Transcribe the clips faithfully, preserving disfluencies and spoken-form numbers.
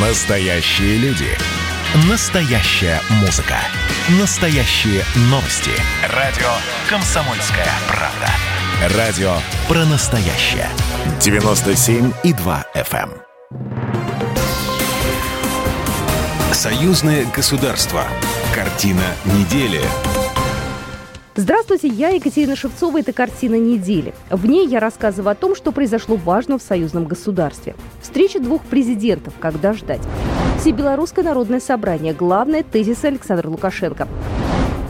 Настоящие люди. Настоящая музыка. Настоящие новости. Радио «Комсомольская правда». Радио про настоящее. девяносто семь и два эф эм. Союзное государство. Картина недели. Здравствуйте, я Екатерина Шевцова, это «Картина недели». В ней я рассказываю о том, что произошло важно в союзном государстве. Встреча двух президентов, когда ждать. Всебелорусское народное собрание, главная тезис Александра Лукашенко.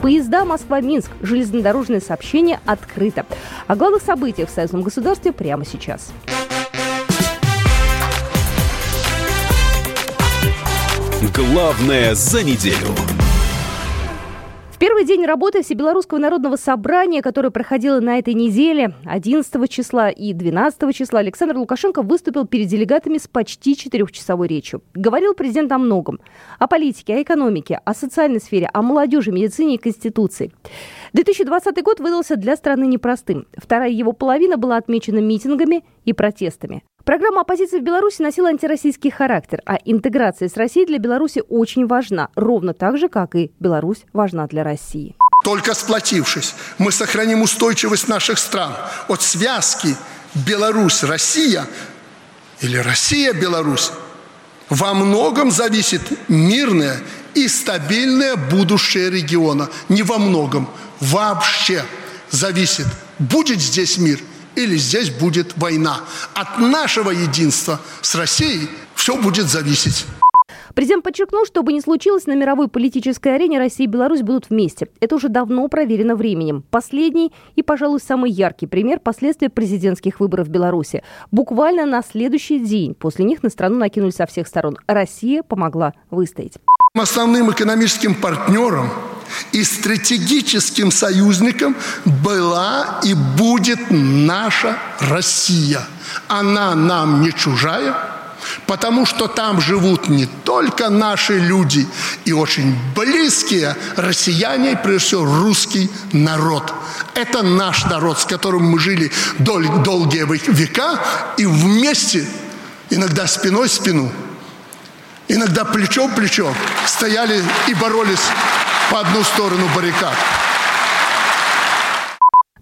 Поезда Москва-Минск, железнодорожное сообщение открыто. О главных событиях в союзном государстве прямо сейчас. Главное за неделю. В первый день работы Всебелорусского народного собрания, которое проходило на этой неделе, одиннадцатого числа и двенадцатого числа, Александр Лукашенко выступил перед делегатами с почти четырехчасовой речью. Говорил президент о многом. О политике, о экономике, о социальной сфере, о молодежи, медицине и Конституции. две тысячи двадцатый год выдался для страны непростым. Вторая его половина была отмечена митингами и протестами. Программа оппозиции в Беларуси носила антироссийский характер, а интеграция с Россией для Беларуси очень важна, ровно так же, как и Беларусь важна для России. Только сплотившись, мы сохраним устойчивость наших стран от связки Беларусь-Россия или Россия-Беларусь. Во многом зависит мирное и стабильное будущее региона. Не во многом, вообще зависит, будет здесь мир или здесь будет война. От нашего единства с Россией все будет зависеть. Президент подчеркнул, что бы ни случилось на мировой политической арене, Россия и Беларусь будут вместе. Это уже давно проверено временем. Последний и, пожалуй, самый яркий пример – последствия президентских выборов в Беларуси. Буквально на следующий день после них на страну накинулись со всех сторон. Россия помогла выстоять. Основным экономическим партнером и стратегическим союзником была и будет наша Россия. Она нам не чужая, потому что там живут не только наши люди и очень близкие россияне, и прежде всего русский народ. Это наш народ, с которым мы жили дол- долгие века и вместе, иногда спиной в спину, иногда плечом в плечо, стояли и боролись по одну сторону баррикад.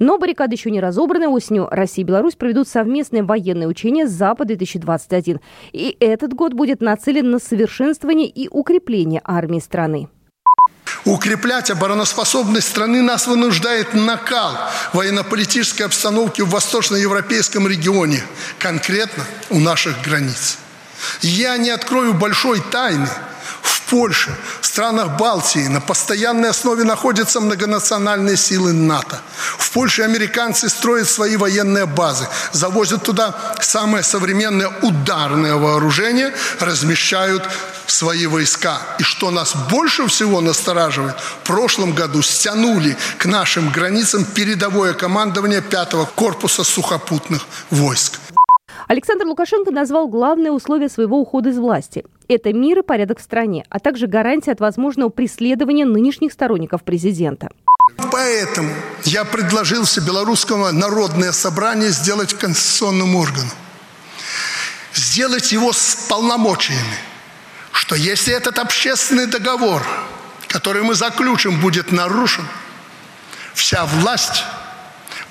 Но баррикады еще не разобраны. Осенью Россия и Беларусь проведут совместные военные учения «Запад-двадцать двадцать один». И этот год будет нацелен на совершенствование и укрепление армии страны. Укреплять обороноспособность страны нас вынуждает накал военно-политической обстановки в восточноевропейском регионе, конкретно у наших границ. Я не открою большой тайны. В Польше, в странах Балтии на постоянной основе находятся многонациональные силы НАТО. В Польше американцы строят свои военные базы, завозят туда самое современное ударное вооружение, размещают свои войска. И что нас больше всего настораживает, в прошлом году стянули к нашим границам передовое командование пятого корпуса сухопутных войск. Александр Лукашенко назвал главные условия своего ухода из власти. Это мир и порядок в стране, а также гарантия от возможного преследования нынешних сторонников президента. Поэтому я предложил Всебелорусскому народное собрание сделать конституционным органом. Сделать его с полномочиями, что если этот общественный договор, который мы заключим, будет нарушен, вся власть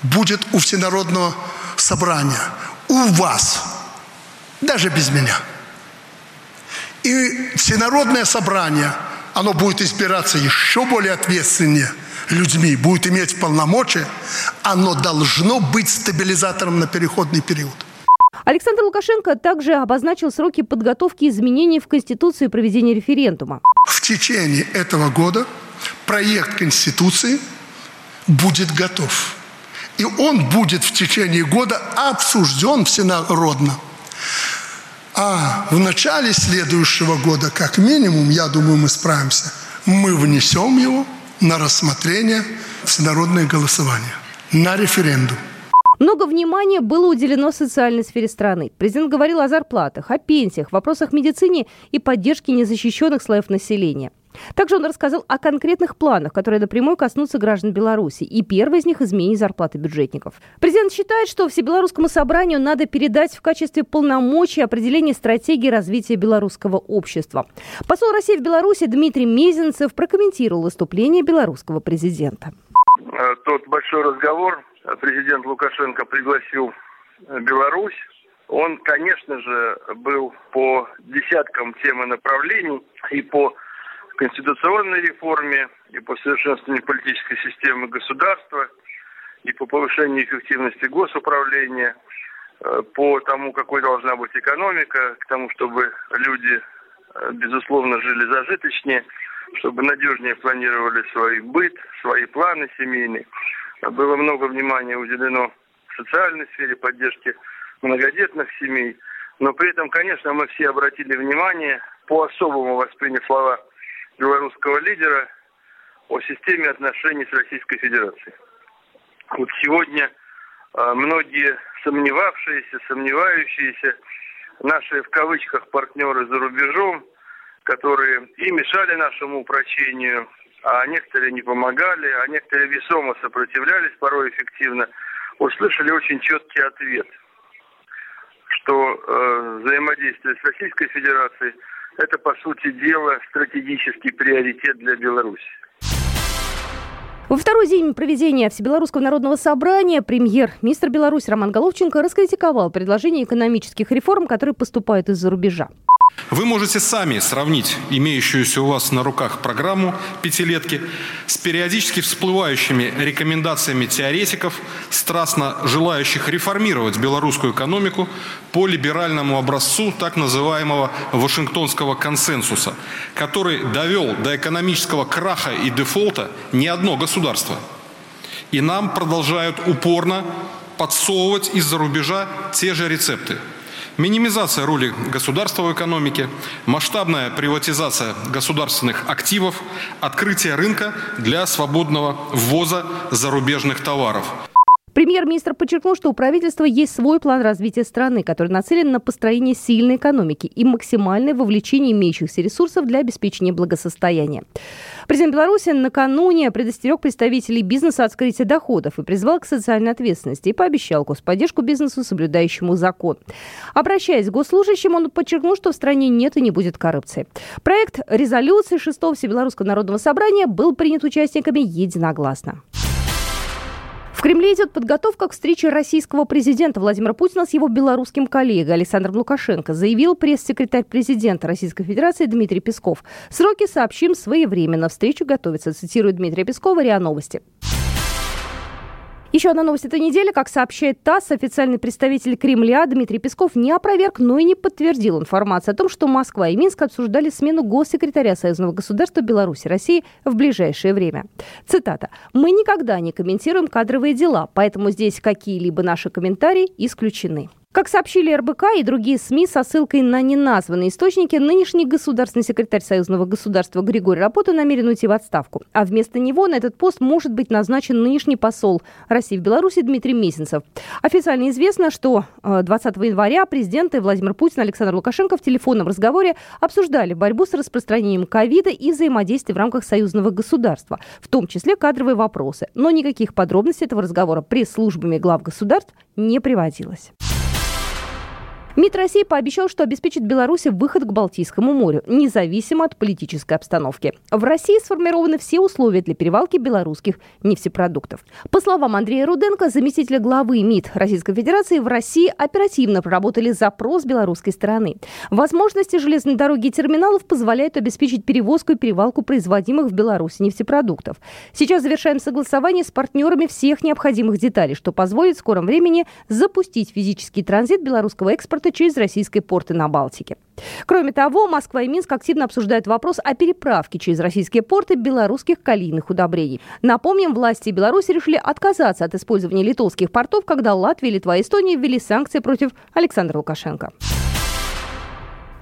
будет у всенародного собрания. У вас, даже без меня. И всенародное собрание, оно будет избираться еще более ответственнее людьми, будет иметь полномочия, оно должно быть стабилизатором на переходный период. Александр Лукашенко также обозначил сроки подготовки изменений в Конституцию и проведения референдума. В течение этого года проект Конституции будет готов. И он будет в течение года обсужден всенародно. А в начале следующего года, как минимум, я думаю, мы справимся, мы внесем его на рассмотрение всенародное голосование, на референдум. Много внимания было уделено социальной сфере страны. Президент говорил о зарплатах, о пенсиях, вопросах медицины и поддержке незащищенных слоев населения. Также он рассказал о конкретных планах, которые напрямую коснутся граждан Беларуси. И первый из них – изменение зарплаты бюджетников. Президент считает, что Всебелорусскому собранию надо передать в качестве полномочий определение стратегии развития белорусского общества. Посол России в Беларуси Дмитрий Мезенцев прокомментировал выступление белорусского президента. Тот большой разговор президент Лукашенко пригласил Беларусь. Он, конечно же, был по десяткам тем и направлений и по конституционной реформе, и по совершенствованию политической системы государства, и по повышению эффективности госуправления, по тому, какой должна быть экономика, к тому, чтобы люди, безусловно, жили зажиточнее, чтобы надежнее планировали свой быт, свои планы семейные. Было много внимания уделено социальной сфере, поддержке многодетных семей. Но при этом, конечно, мы все обратили внимание, по-особому восприняв слова белорусского лидера о системе отношений с Российской Федерацией. Вот сегодня многие сомневавшиеся, сомневающиеся, наши в кавычках партнеры за рубежом, которые и мешали нашему упрочению, а некоторые не помогали, а некоторые весомо сопротивлялись, порой эффективно, услышали очень четкий ответ, что э, взаимодействие с Российской Федерацией — это, по сути дела, стратегический приоритет для Беларуси. Во второй день проведения Всебелорусского народного собрания премьер-министр Беларуси Роман Головченко раскритиковал предложение экономических реформ, которые поступают из-за рубежа. Вы можете сами сравнить имеющуюся у вас на руках программу пятилетки с периодически всплывающими рекомендациями теоретиков, страстно желающих реформировать белорусскую экономику по либеральному образцу так называемого Вашингтонского консенсуса, который довел до экономического краха и дефолта не одно государство. И нам продолжают упорно подсовывать из-за рубежа те же рецепты. Минимизация роли государства в экономике, масштабная приватизация государственных активов, открытие рынка для свободного ввоза зарубежных товаров. Премьер-министр подчеркнул, что у правительства есть свой план развития страны, который нацелен на построение сильной экономики и максимальное вовлечение имеющихся ресурсов для обеспечения благосостояния. Президент Беларуси накануне предостерег представителей бизнеса от скрытия доходов и призвал к социальной ответственности и пообещал господдержку бизнесу, соблюдающему закон. Обращаясь к госслужащим, он подчеркнул, что в стране нет и не будет коррупции. Проект резолюции шестого Всебелорусского народного собрания был принят участниками единогласно. В Кремле идет подготовка к встрече российского президента Владимира Путина с его белорусским коллегой Александром Лукашенко, заявил пресс-секретарь президента Российской Федерации Дмитрий Песков. Сроки сообщим своевременно. Встречу готовится, цитирует Дмитрия Пескова РИА Новости. Еще одна новость этой недели. Как сообщает ТАСС, официальный представитель Кремля Дмитрий Песков не опроверг, но и не подтвердил информацию о том, что Москва и Минск обсуждали смену госсекретаря Союзного государства Беларуси России в ближайшее время. Цитата. «Мы никогда не комментируем кадровые дела, поэтому здесь какие-либо наши комментарии исключены». Как сообщили РБК и другие СМИ со ссылкой на неназванные источники, нынешний государственный секретарь Союзного государства Григорий Рапота намерен уйти в отставку. А вместо него на этот пост может быть назначен нынешний посол России в Беларуси Дмитрий Мезенцев. Официально известно, что двадцатого января президенты Владимир Путин и Александр Лукашенко в телефонном разговоре обсуждали борьбу с распространением ковида и взаимодействие в рамках Союзного государства, в том числе кадровые вопросы. Но никаких подробностей этого разговора пресс-службами глав государств не приводилось. МИД России пообещал, что обеспечит Беларуси выход к Балтийскому морю, независимо от политической обстановки. В России сформированы все условия для перевалки белорусских нефтепродуктов. По словам Андрея Руденко, заместителя главы МИД Российской Федерации, в России оперативно проработали запрос белорусской стороны. Возможности железной дороги и терминалов позволяют обеспечить перевозку и перевалку производимых в Беларуси нефтепродуктов. Сейчас завершаем согласование с партнерами всех необходимых деталей, что позволит в скором времени запустить физический транзит белорусского экспорта через российские порты на Балтике. Кроме того, Москва и Минск активно обсуждают вопрос о переправке через российские порты белорусских калийных удобрений. Напомним, власти Беларуси решили отказаться от использования литовских портов, когда Латвия, Литва и Эстония ввели санкции против Александра Лукашенко.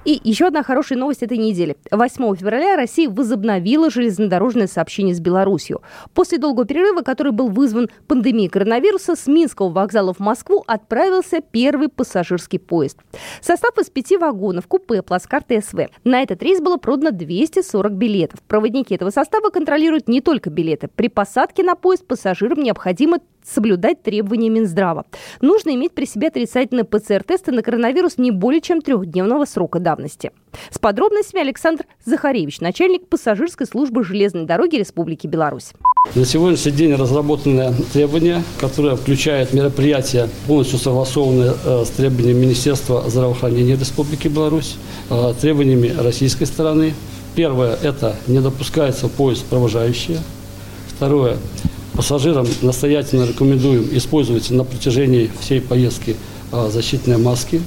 И еще одна хорошая новость этой недели. восьмого февраля Россия возобновила железнодорожное сообщение с Беларусью. После долгого перерыва, который был вызван пандемией коронавируса, с Минского вокзала в Москву отправился первый пассажирский поезд. Состав из пяти вагонов, купе, плацкарты, эс вэ. На этот рейс было продано двести сорок билетов. Проводники этого состава контролируют не только билеты. При посадке на поезд пассажирам необходимо соблюдать требования Минздрава. Нужно иметь при себе отрицательные пэ цэ эр-тесты на коронавирус не более чем трехдневного срока давности. С подробностями Александр Захаревич, начальник пассажирской службы железной дороги Республики Беларусь. На сегодняшний день разработаны требования, которые включают мероприятия, полностью согласованные с требованиями Министерства здравоохранения Республики Беларусь, требованиями российской стороны. Первое – это не допускается поезд провожающие. Второе – пассажирам настоятельно рекомендуем использовать на протяжении всей поездки защитные маски.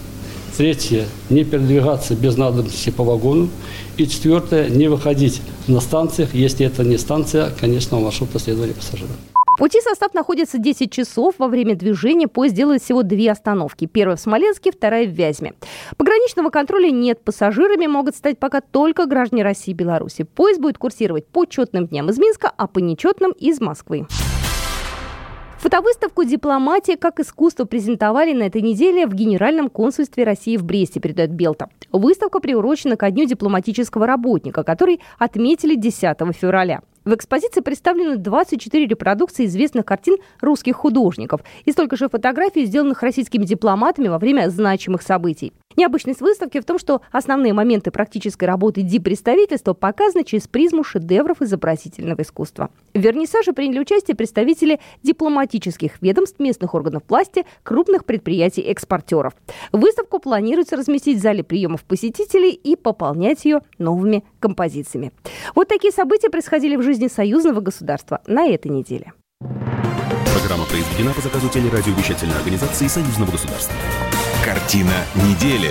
Третье – не передвигаться без надобности по вагону. И четвертое – не выходить на станциях, если это не станция, конечно, маршрута следования пассажира. В пути состав находится десять часов. Во время движения поезд делает всего две остановки. Первая в Смоленске, вторая в Вязьме. Пограничного контроля нет. Пассажирами могут стать пока только граждане России и Беларуси. Поезд будет курсировать по четным дням из Минска, а по нечетным из Москвы. Фотовыставку «Дипломатия как искусство» презентовали на этой неделе в Генеральном консульстве России в Бресте, передает Белта. Выставка приурочена ко дню дипломатического работника, который отметили десятого февраля. В экспозиции представлены двадцать четыре репродукции известных картин русских художников и столько же фотографий, сделанных российскими дипломатами во время значимых событий. Необычность выставки в том, что основные моменты практической работы диппредставительства показаны через призму шедевров изобразительного искусства. В вернисаже приняли участие представители дипломатических ведомств, местных органов власти, крупных предприятий-экспортеров. Выставку планируется разместить в зале приемов посетителей и пополнять ее новыми композициями. Вот такие события происходили в жизни Союзного государства на этой неделе. Программа произведена по заказу телерадиовещательной организации Союзного государства. Картина недели.